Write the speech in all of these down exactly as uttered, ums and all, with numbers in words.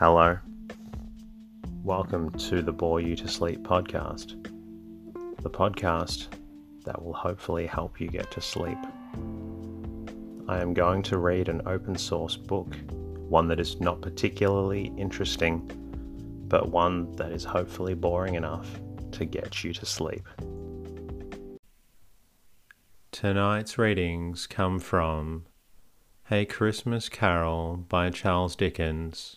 Hello. Welcome to the Bore You To Sleep podcast, the podcast that will hopefully help you get to sleep. I am going to read an open source book, one that is not particularly interesting, but one that is hopefully boring enough to get you to sleep. Tonight's readings come from A Christmas Carol by Charles Dickens.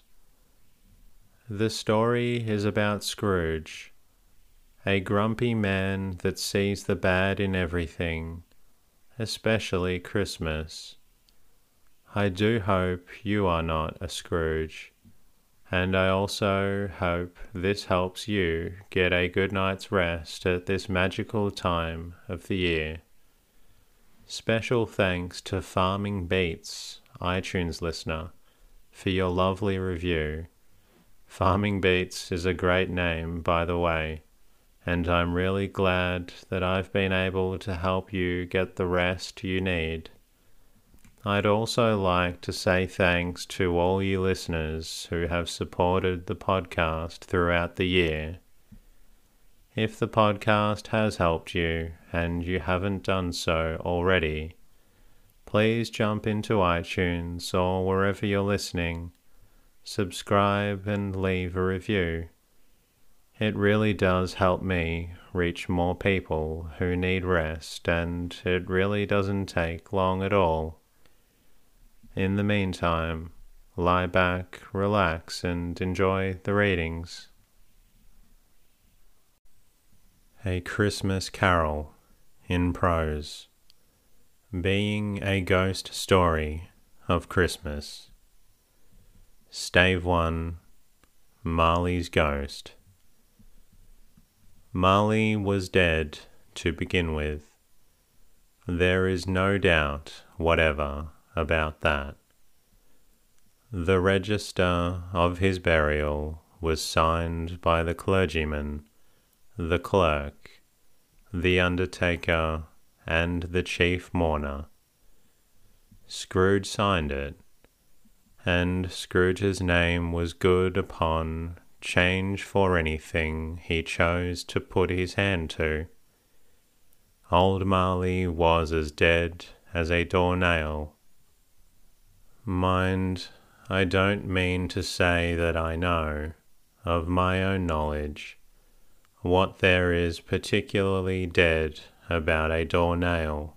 The story is about Scrooge, a grumpy man that sees the bad in everything, especially Christmas. I do hope you are not a Scrooge, and I also hope this helps you get a good night's rest at this magical time of the year. Special thanks to Farming Beats, iTunes listener, for your lovely review. Farming Beats is a great name, by the way, and I'm really glad that I've been able to help you get the rest you need. I'd also like to say thanks to all you listeners who have supported the podcast throughout the year. If the podcast has helped you and you haven't done so already, please jump into iTunes or wherever you're listening. Subscribe and leave a review. It really does help me reach more people who need rest, and it really doesn't take long at all. In the meantime, lie back, relax, and enjoy the readings. A Christmas Carol, in prose, being a ghost story of Christmas. Stave one, Marley's Ghost. Marley was dead to begin with. There is no doubt whatever about that. The register of his burial was signed by the clergyman, the clerk, the undertaker, and the chief mourner. Scrooge signed it, and Scrooge's name was good upon change for anything he chose to put his hand to. Old Marley was as dead as a doornail. Mind, I don't mean to say that I know, of my own knowledge, what there is particularly dead about a doornail.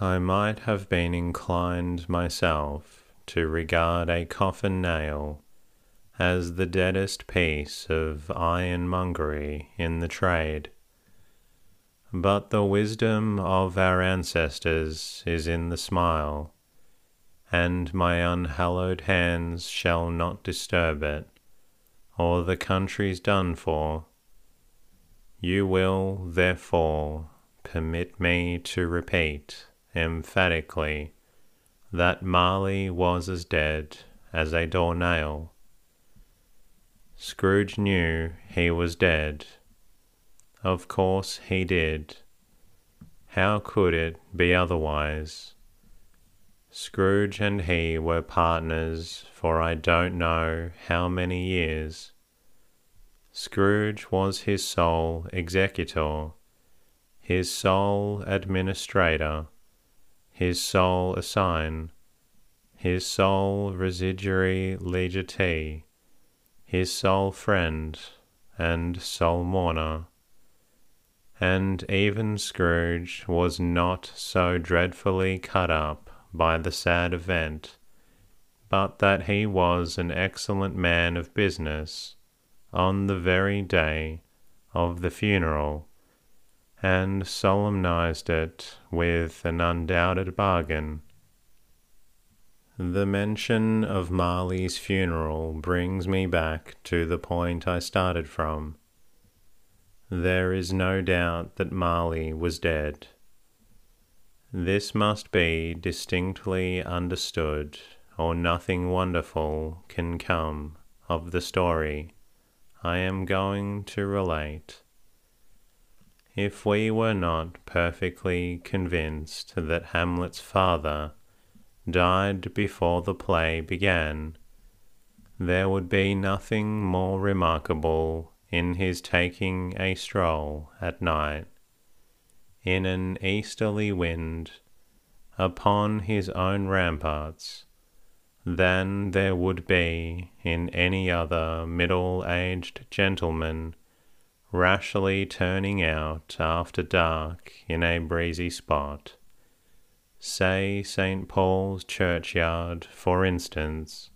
I might have been inclined myself to regard a coffin nail as the deadest piece of ironmongery in the trade, but the wisdom of our ancestors is in the smile, and my unhallowed hands shall not disturb it, or the country's done for. You will, therefore, permit me to repeat emphatically that Marley was as dead as a doornail. Scrooge knew he was dead. Of course he did. How could it be otherwise? Scrooge and he were partners for I don't know how many years. Scrooge was his sole executor, his sole administrator, his sole assign, his sole residuary legatee, his sole friend, and sole mourner. And even Scrooge was not so dreadfully cut up by the sad event, but that he was an excellent man of business on the very day of the funeral, and solemnized it with an undoubted bargain. The mention of Marley's funeral brings me back to the point I started from. There is no doubt that Marley was dead. This must be distinctly understood, or nothing wonderful can come of the story I am going to relate. If we were not perfectly convinced that Hamlet's father died before the play began, there would be nothing more remarkable in his taking a stroll at night, in an easterly wind, upon his own ramparts, than there would be in any other middle-aged gentleman rashly turning out after dark in a breezy spot, say Saint Paul's churchyard, for instance,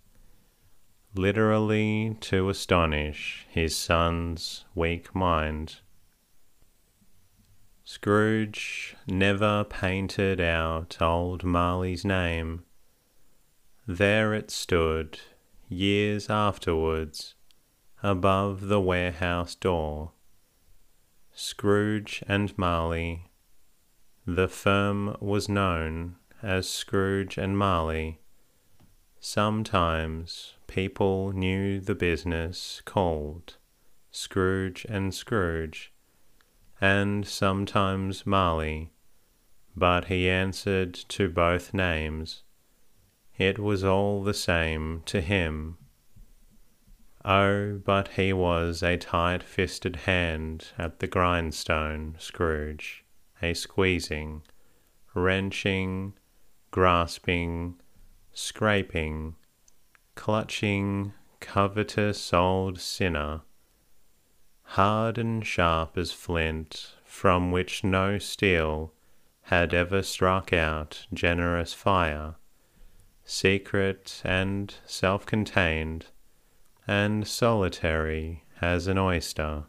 literally to astonish his son's weak mind. Scrooge never painted out old Marley's name. There it stood, years afterwards, above the warehouse door. Scrooge and Marley. The firm was known as Scrooge and Marley. Sometimes people knew the business called Scrooge and Scrooge, and sometimes Marley, but he answered to both names. It was all the same to him. Oh, but he was a tight-fisted hand at the grindstone, Scrooge, a squeezing, wrenching, grasping, scraping, clutching, covetous old sinner, hard and sharp as flint, from which no steel had ever struck out generous fire, secret and self-contained, and solitary as an oyster.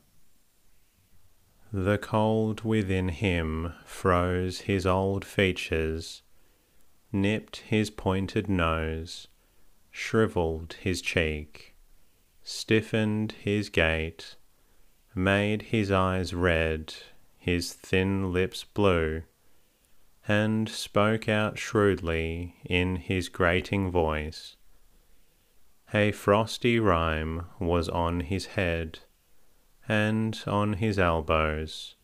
The cold within him froze his old features, nipped his pointed nose, shrivelled his cheek, stiffened his gait, made his eyes red, his thin lips blue, and spoke out shrewdly in his grating voice. A frosty rime was on his head, and on his elbows,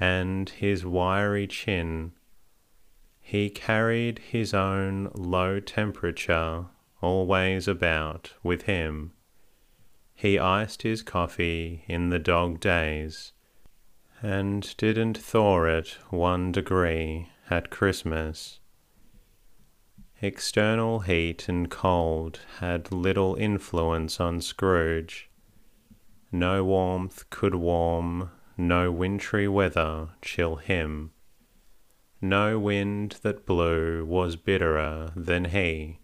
and his wiry chin. He carried his own low temperature always about with him. He iced his coffee in the dog days, and didn't thaw it one degree at Christmas. External heat and cold had little influence on Scrooge. No warmth could warm, no wintry weather chill him. No wind that blew was bitterer than he.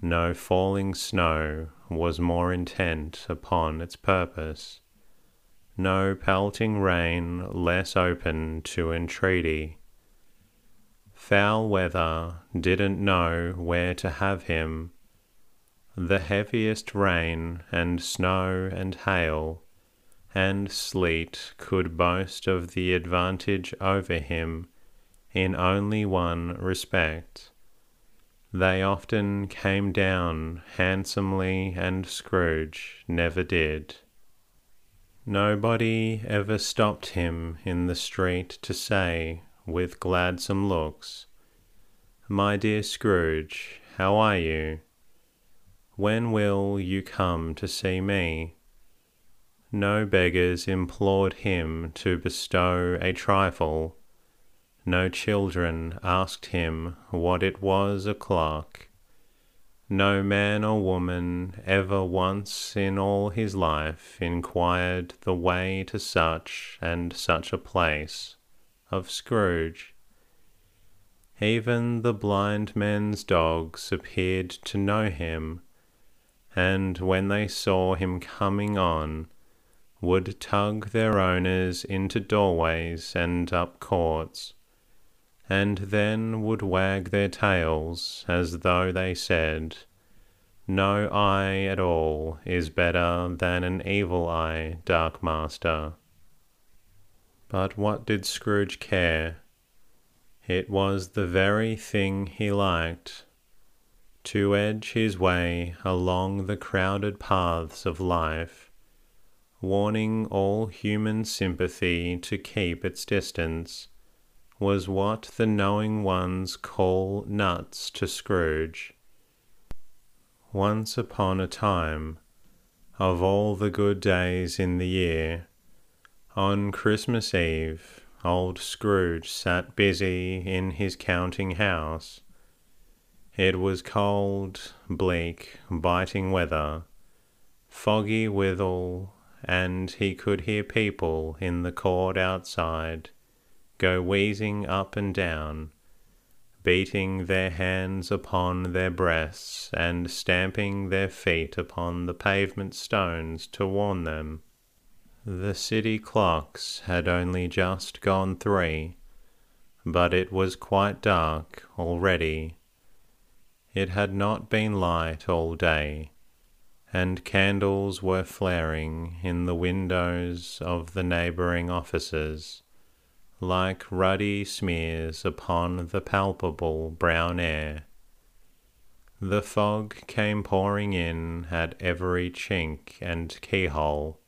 No falling snow was more intent upon its purpose. No pelting rain less open to entreaty. Foul weather didn't know where to have him. The heaviest rain and snow and hail and sleet could boast of the advantage over him in only one respect. They often came down handsomely, and Scrooge never did. Nobody ever stopped him in the street to say, with gladsome looks, "My dear Scrooge, how are you? When will you come to see me?" No beggars implored him to bestow a trifle. No children asked him what it was o'clock. No man or woman ever once in all his life inquired the way to such and such a place of Scrooge. Even the blind men's dogs appeared to know him, and when they saw him coming on, would tug their owners into doorways and up courts, and then would wag their tails as though they said, "No eye at all is better than an evil eye, dark master." But what did Scrooge care? It was the very thing he liked, to edge his way along the crowded paths of life, warning all human sympathy to keep its distance. Was what the knowing ones call nuts to Scrooge. Once upon a time, of all the good days in the year, on Christmas Eve, old Scrooge sat busy in his counting house. It was cold, bleak, biting weather, foggy withal, and he could hear people in the court outside go wheezing up and down, beating their hands upon their breasts and stamping their feet upon the pavement stones to warn them. The city clocks had only just gone three, but it was quite dark already. It had not been light all day, and candles were flaring in the windows of the neighbouring offices, like ruddy smears upon the palpable brown air. The fog came pouring in at every chink and keyhole,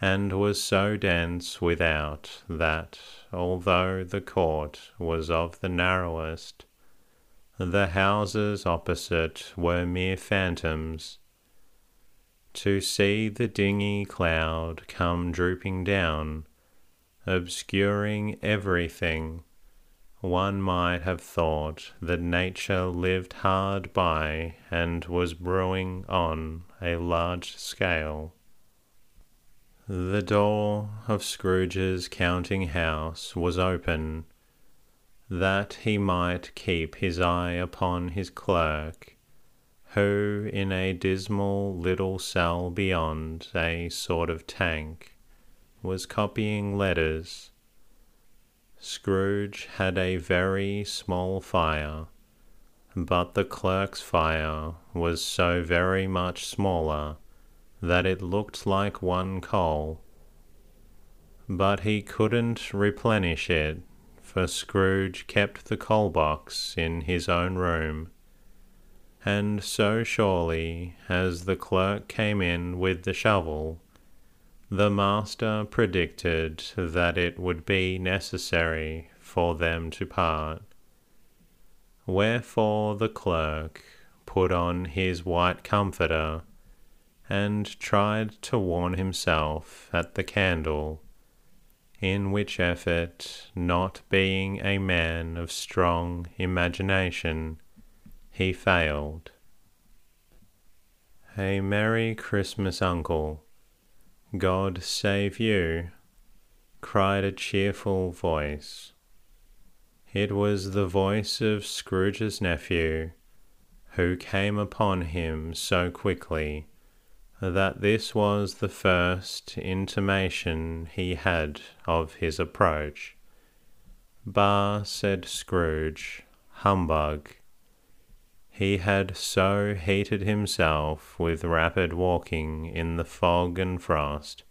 and was so dense without that, although the court was of the narrowest, the houses opposite were mere phantoms. To see the dingy cloud come drooping down, obscuring everything, one might have thought that nature lived hard by and was brewing on a large scale. The door of Scrooge's counting house was open, that he might keep his eye upon his clerk, who in a dismal little cell beyond a sort of tank was copying letters. Scrooge had a very small fire, but the clerk's fire was so very much smaller that it looked like one coal. But he couldn't replenish it, for Scrooge kept the coal box in his own room, and so surely as the clerk came in with the shovel, the master predicted that it would be necessary for them to part. Wherefore the clerk put on his white comforter and tried to warm himself at the candle, in which effort, not being a man of strong imagination, he failed. A Merry Christmas, Uncle. God save you, cried a cheerful voice. It was the voice of Scrooge's nephew, who came upon him so quickly that this was the first intimation he had of his approach. Bah, said Scrooge, humbug. He had so heated himself with rapid walking in the fog and frost,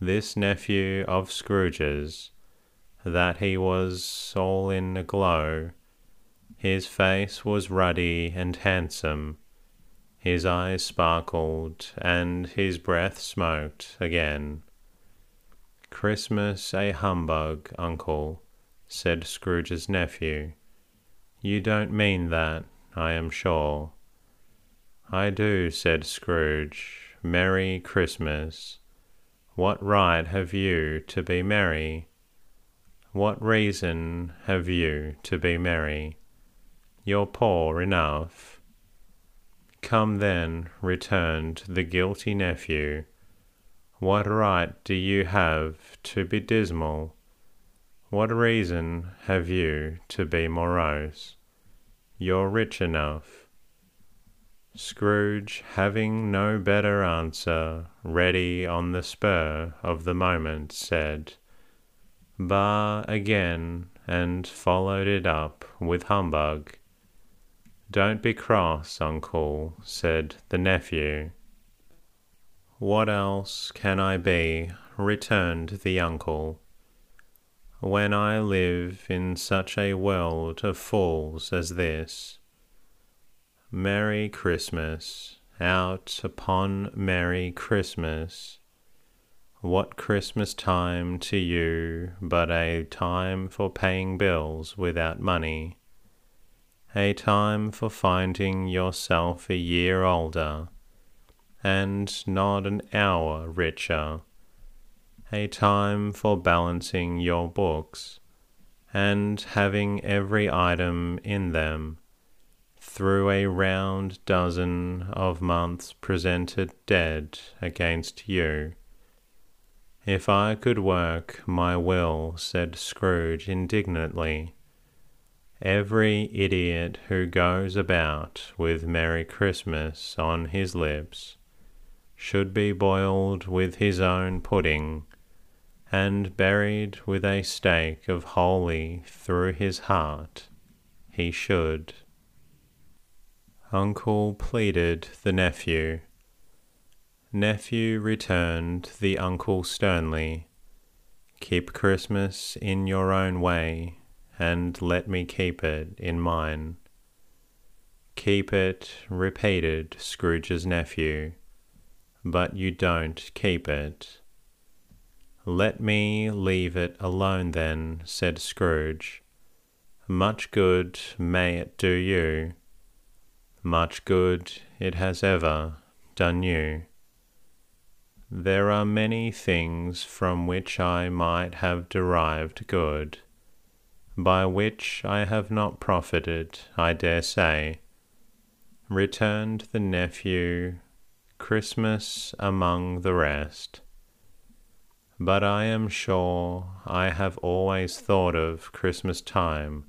this nephew of Scrooge's, that he was all in a glow. His face was ruddy and handsome, his eyes sparkled, and his breath smoked again. Christmas a humbug, Uncle, said Scrooge's nephew. You don't mean that, I am sure. I do, said Scrooge. Merry Christmas. What right have you to be merry? What reason have you to be merry? You're poor enough. Come then, returned the guilty nephew. What right do you have to be dismal? What reason have you to be morose? You're rich enough. Scrooge, having no better answer ready on the spur of the moment, said, Bah again, and followed it up with humbug. Don't be cross, Uncle, said the nephew. What else can I be? Returned the uncle. When I live in such a world of fools as this. Merry Christmas, out upon Merry Christmas. What Christmas time to you but a time for paying bills without money, a time for finding yourself a year older, and not an hour richer, a time for balancing your books, and having every item in them, through a round dozen of months presented dead against you. If I could work my will, said Scrooge indignantly, every idiot who goes about with Merry Christmas on his lips should be boiled with his own pudding and buried with a stake of holly through his heart. He should. Uncle pleaded the nephew. Nephew returned the uncle sternly. Keep Christmas in your own way, and let me keep it in mine. Keep it, repeated Scrooge's nephew, but you don't keep it. Let me leave it alone then, said Scrooge. Much good may it do you. Much good it has ever done you. There are many things from which I might have derived good, by which I have not profited, I dare say. Returned the nephew, Christmas among the rest. But I am sure I have always thought of Christmas time,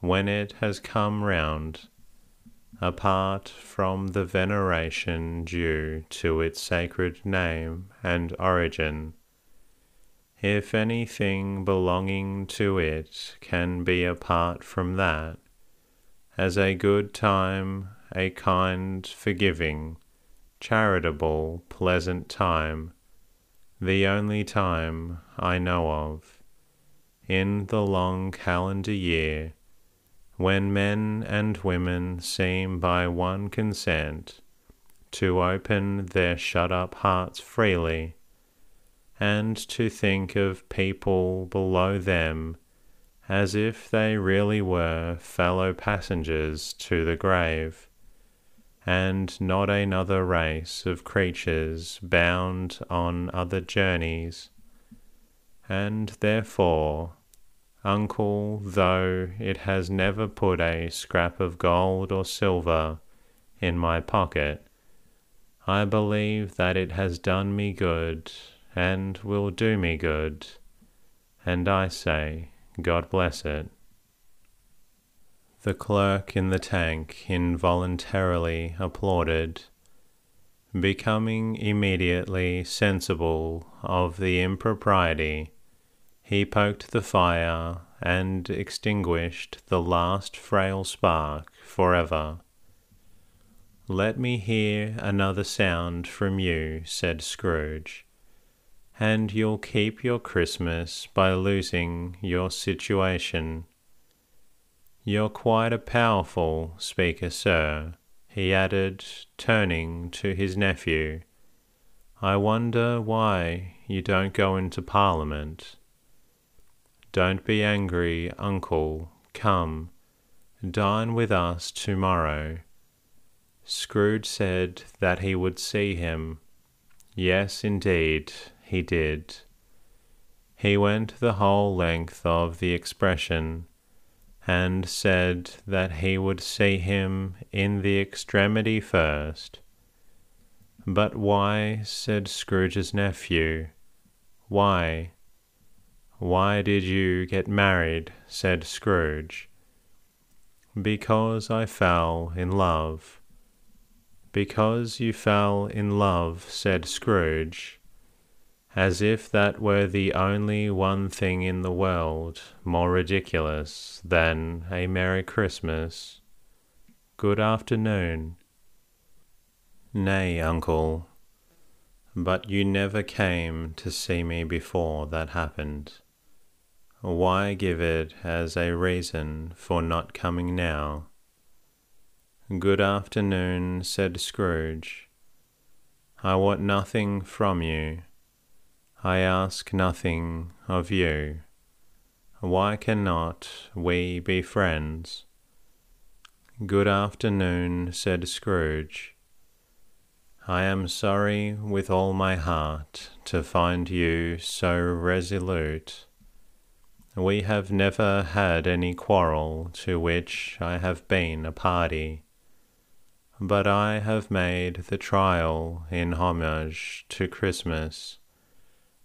when it has come round, apart from the veneration due to its sacred name and origin, if anything belonging to it can be apart from that, as a good time, a kind, forgiving, charitable, pleasant time, the only time I know of, in the long calendar year, when men and women seem by one consent to open their shut-up hearts freely, and to think of people below them as if they really were fellow passengers to the grave, and not another race of creatures bound on other journeys, and therefore, Uncle, though it has never put a scrap of gold or silver in my pocket, I believe that it has done me good and will do me good, and I say, God bless it. The clerk in the tank involuntarily applauded, becoming immediately sensible of the impropriety. He poked the fire and extinguished the last frail spark forever. Let me hear another sound from you, said Scrooge, and you'll keep your Christmas by losing your situation. You're quite a powerful speaker, sir, he added, turning to his nephew. I wonder why you don't go into Parliament. Don't be angry, Uncle. Come, dine with us tomorrow. Scrooge said that he would see him. Yes, indeed, he did. He went the whole length of the expression, and said that he would see him in the extremity first. But why, said Scrooge's nephew, why? Why did you get married? Said Scrooge. Because I fell in love. Because you fell in love, said Scrooge, as if that were the only one thing in the world more ridiculous than a Merry Christmas. Good afternoon. Nay, Uncle, but you never came to see me before that happened. Why give it as a reason for not coming now? Good afternoon, said Scrooge. I want nothing from you. I ask nothing of you. Why cannot we be friends? "Good afternoon," said Scrooge. "I am sorry with all my heart to find you so resolute. We have never had any quarrel to which I have been a party, but I have made the trial in homage to Christmas,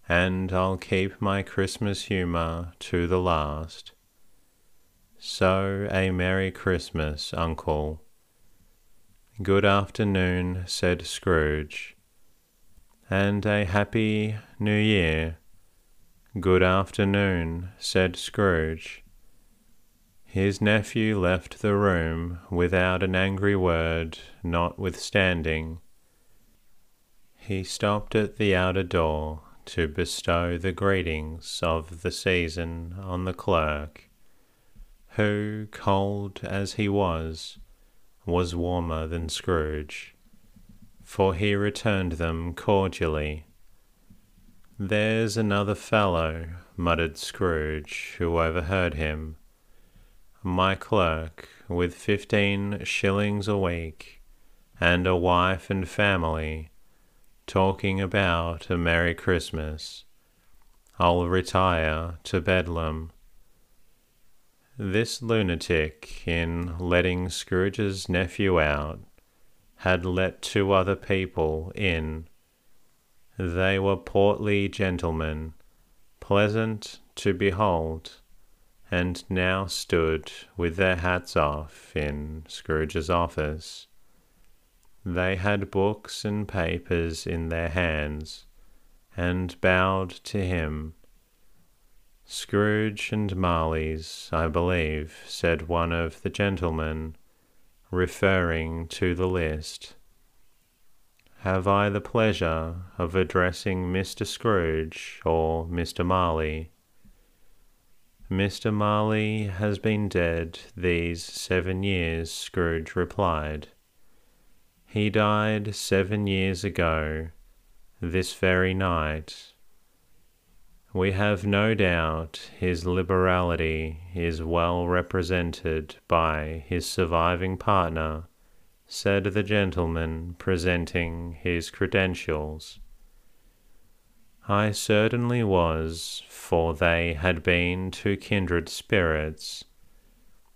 and I'll keep my Christmas humour to the last. So a Merry Christmas, Uncle." "Good afternoon," said Scrooge, "and a Happy New Year." "Good afternoon," said Scrooge. His nephew left the room without an angry word, notwithstanding. He stopped at the outer door to bestow the greetings of the season on the clerk, who, cold as he was, was warmer than Scrooge, for he returned them cordially. "There's another fellow," muttered Scrooge, who overheard him. "My clerk, with fifteen shillings a week, and a wife and family, talking about a Merry Christmas. I'll retire to Bedlam." This lunatic, in letting Scrooge's nephew out, had let two other people in. They were portly gentlemen, pleasant to behold, and now stood with their hats off in Scrooge's office. They had books and papers in their hands, and bowed to him. "Scrooge and Marley's, I believe," said one of the gentlemen, referring to the list. "Have I the pleasure of addressing Mister Scrooge or Mister Marley?" "Mister Marley has been dead these seven years," Scrooge replied. "He died seven years ago, this very night. We have no doubt his liberality is well represented by his surviving partner," said the gentleman, presenting his credentials. I certainly was, for they had been two kindred spirits.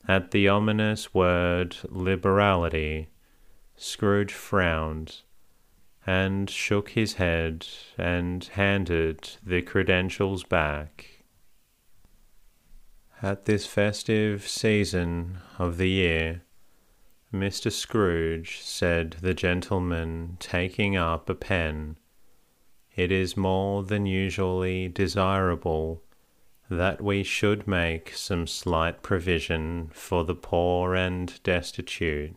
At the ominous word liberality, Scrooge frowned, and shook his head, and handed the credentials back. At this festive season of the year, "Mister Scrooge," said the gentleman, taking up a pen, "it is more than usually desirable that we should make some slight provision for the poor and destitute,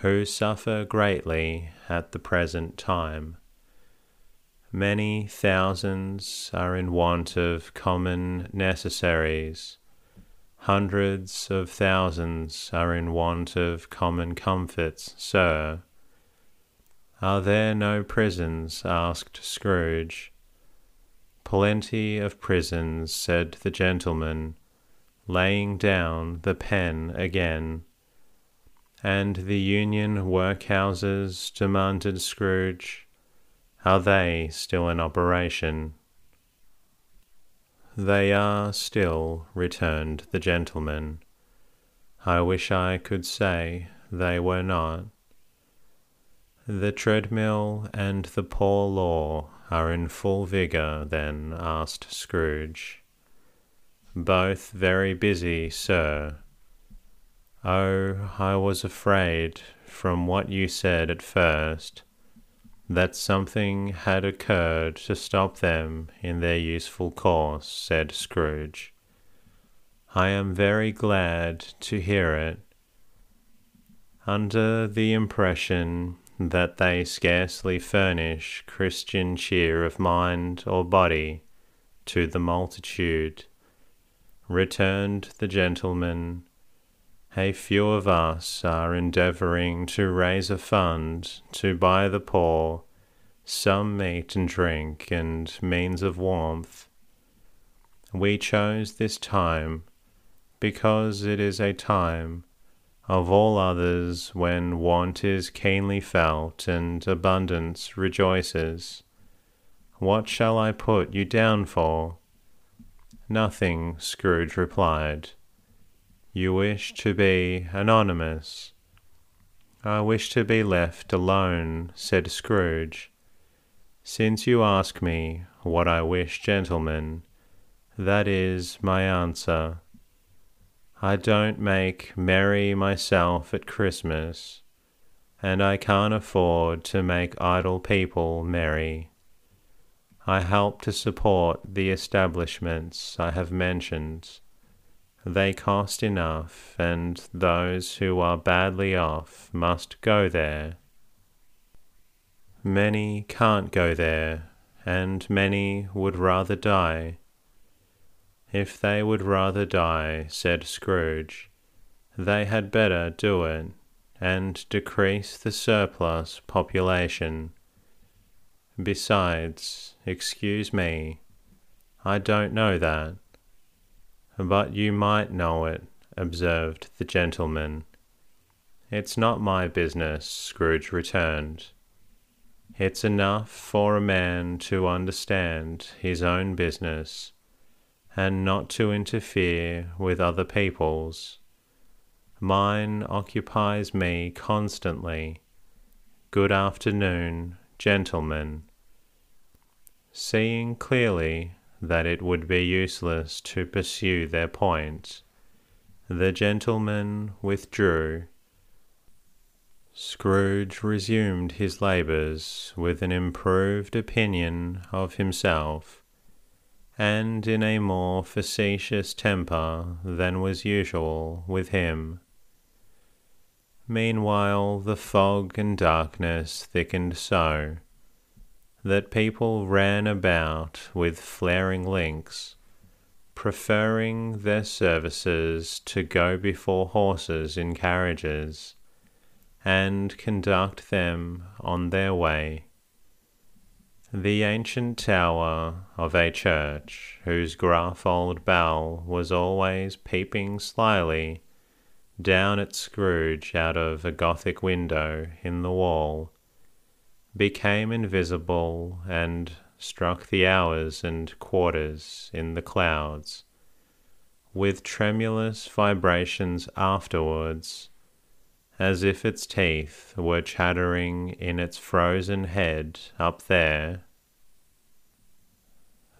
who suffer greatly at the present time. Many thousands are in want of common necessaries, hundreds of thousands are in want of common comforts, sir." "Are there no prisons?" asked Scrooge. "Plenty of prisons," said the gentleman, laying down the pen again. "And the union workhouses?" demanded Scrooge. "Are they still in operation?" "They are still," returned the gentleman. "I wish I could say they were not. The treadmill and the poor law are in full vigour, then?" asked Scrooge. "Both very busy, sir." "Oh, I was afraid, from what you said at first, that something had occurred to stop them in their useful course," said Scrooge. "I am very glad to hear it. Under the impression that they scarcely furnish Christian cheer of mind or body to the multitude," returned the gentleman, "a few of us are endeavouring to raise a fund to buy the poor some meat and drink and means of warmth. We chose this time because it is a time of all others when want is keenly felt and abundance rejoices. What shall I put you down for? Nothing, Scrooge replied. You wish to be anonymous. I wish to be left alone, said Scrooge. Since you ask me what I wish, gentlemen, that is my answer. I don't make merry myself at Christmas, and I can't afford to make idle people merry. I help to support the establishments I have mentioned. They cost enough, and those who are badly off must go there. Many can't go there, and many would rather die. If they would rather die, said Scrooge, they had better do it, and decrease the surplus population. Besides, excuse me, I don't know that. But you might know it, observed the gentleman. It's not my business, Scrooge returned. It's enough for a man to understand his own business, and not to interfere with other people's. Mine occupies me constantly. Good afternoon, gentlemen. Seeing clearly that it would be useless to pursue their point, the gentlemen withdrew. Scrooge resumed his labours with an improved opinion of himself, and in a more facetious temper than was usual with him. Meanwhile the fog and darkness thickened so that people ran about with flaring links, preferring their services to go before horses in carriages, and conduct them on their way. The ancient tower of a church, whose gruff old bell was always peeping slyly down at Scrooge out of a Gothic window in the wall, became invisible and struck the hours and quarters in the clouds, with tremulous vibrations afterwards, as if its teeth were chattering in its frozen head up there.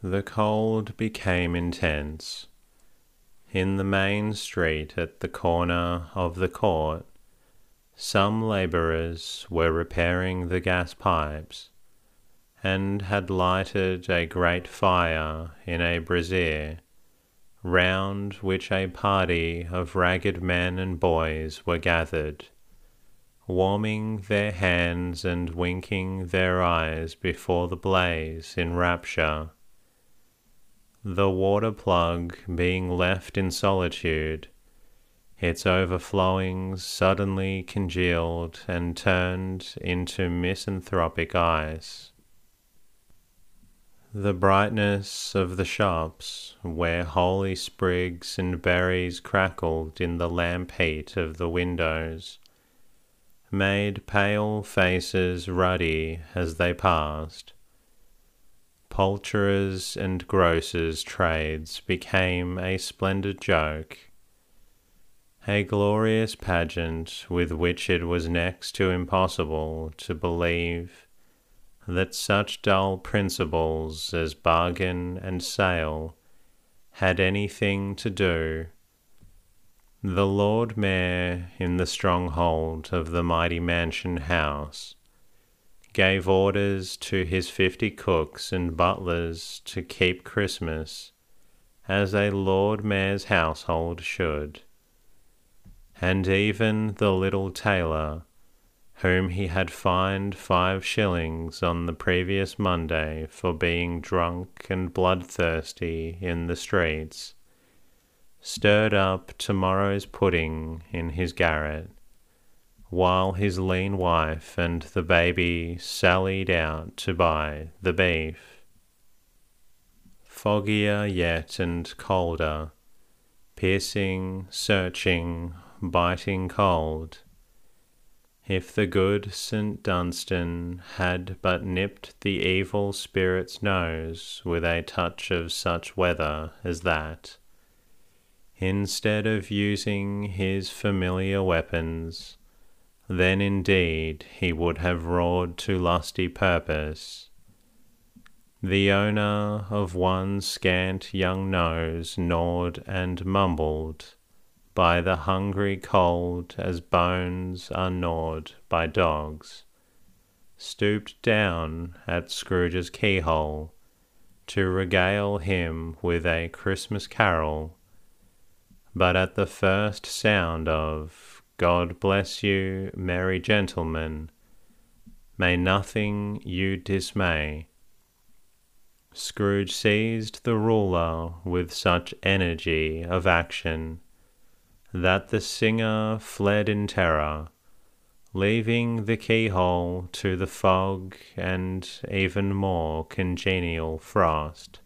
The cold became intense. In the main street at the corner of the court, some labourers were repairing the gas pipes, and had lighted a great fire in a brazier, round which a party of ragged men and boys were gathered, warming their hands and winking their eyes before the blaze in rapture. The water plug being left in solitude, its overflowings suddenly congealed and turned into misanthropic ice. The brightness of the shops, where holy sprigs and berries crackled in the lamp heat of the windows, made pale faces ruddy as they passed. Poulterers' and grocers' trades became a splendid joke, a glorious pageant with which it was next to impossible to believe that such dull principles as bargain and sale had anything to do. The Lord Mayor, in the stronghold of the mighty Mansion House, gave orders to his fifty cooks and butlers to keep Christmas as a Lord Mayor's household should. And even the little tailor, whom he had fined five shillings on the previous Monday for being drunk and bloodthirsty in the streets, stirred up tomorrow's pudding in his garret, while his lean wife and the baby sallied out to buy the beef. Foggier yet and colder, piercing, searching, biting cold. If the good Saint Dunstan had but nipped the evil spirit's nose with a touch of such weather as that, instead of using his familiar weapons, then indeed he would have roared to lusty purpose. The owner of one scant young nose gnawed and mumbled by the hungry cold as bones are gnawed by dogs, stooped down at Scrooge's keyhole to regale him with a Christmas carol, but at the first sound of "God bless you, merry gentlemen, may nothing you dismay," Scrooge seized the ruler with such energy of action that the singer fled in terror, leaving the keyhole to the fog and even more congenial frost.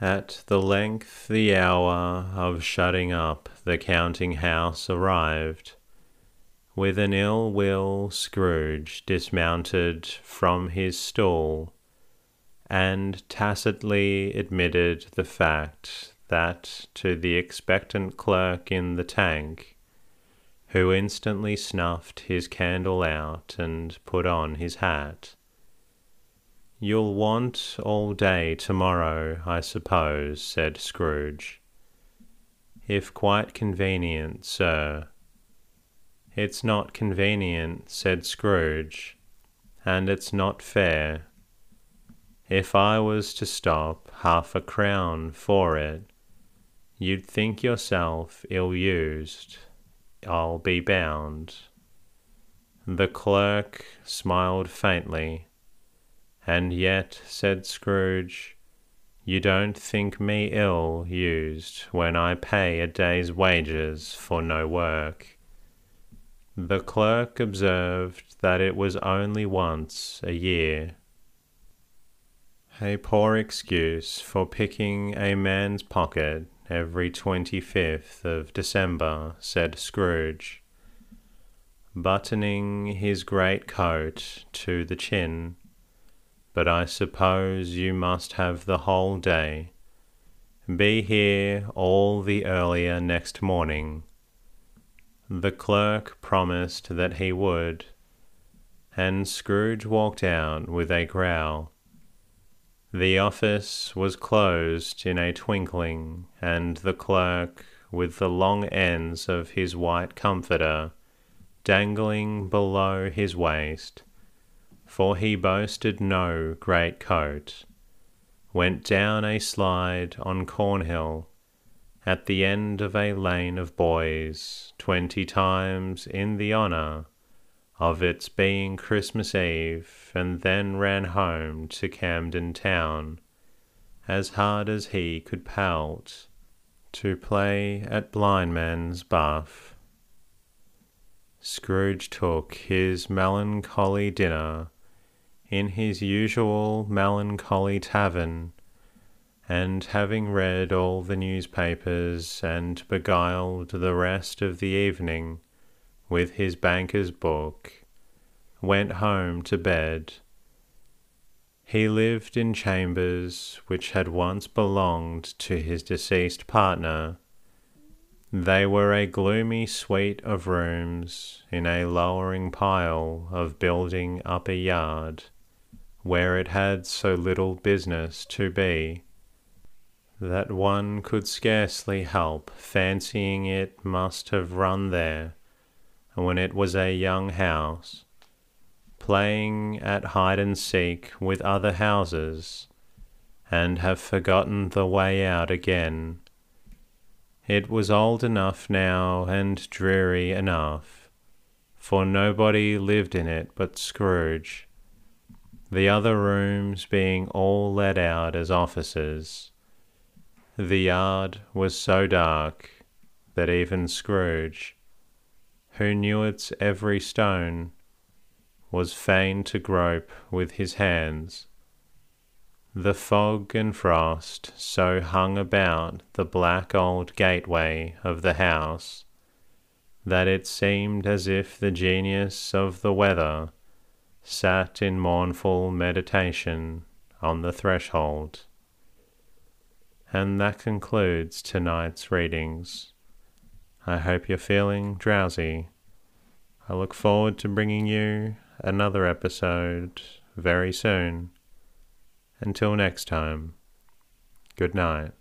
At the length the hour of shutting up the counting house arrived. With an ill will Scrooge dismounted from his stool, and tacitly admitted the fact that to the expectant clerk in the tank, who instantly snuffed his candle out and put on his hat. "You'll want all day tomorrow, I suppose," said Scrooge. "If quite convenient, sir." "It's not convenient," said Scrooge, "and it's not fair. If I was to stop half a crown for it, you'd think yourself ill-used, I'll be bound." The clerk smiled faintly. "And yet," said Scrooge, "you don't think me ill-used when I pay a day's wages for no work." The clerk observed that it was only once a year. A poor excuse for picking a man's pocket every twenty-fifth of December, said Scrooge, buttoning his great coat to the chin. "But I suppose you must have the whole day. Be here all the earlier next morning." The clerk promised that he would, and Scrooge walked out with a growl. The office was closed in a twinkling, and the clerk, with the long ends of his white comforter dangling below his waist, for he boasted no great coat, went down a slide on Cornhill, at the end of a lane of boys, twenty times in the honour of its being Christmas Eve, and then ran home to Camden Town, as hard as he could pelt, to play at Blind Man's Buff. Scrooge took his melancholy dinner in his usual melancholy tavern, and having read all the newspapers and beguiled the rest of the evening with his banker's book, went home to bed. He lived in chambers which had once belonged to his deceased partner. They were a gloomy suite of rooms in a lowering pile of building up a yard, where it had so little business to be, that one could scarcely help fancying it must have run there when it was a young house, playing at hide-and-seek with other houses, and have forgotten the way out again. It was old enough now and dreary enough, for nobody lived in it but Scrooge, the other rooms being all let out as offices. The yard was so dark that even Scrooge, who knew its every stone, was fain to grope with his hands. The fog and frost so hung about the black old gateway of the house that it seemed as if the genius of the weather sat in mournful meditation on the threshold. And that concludes tonight's readings. I hope you're feeling drowsy. I look forward to bringing you another episode very soon. Until next time, good night.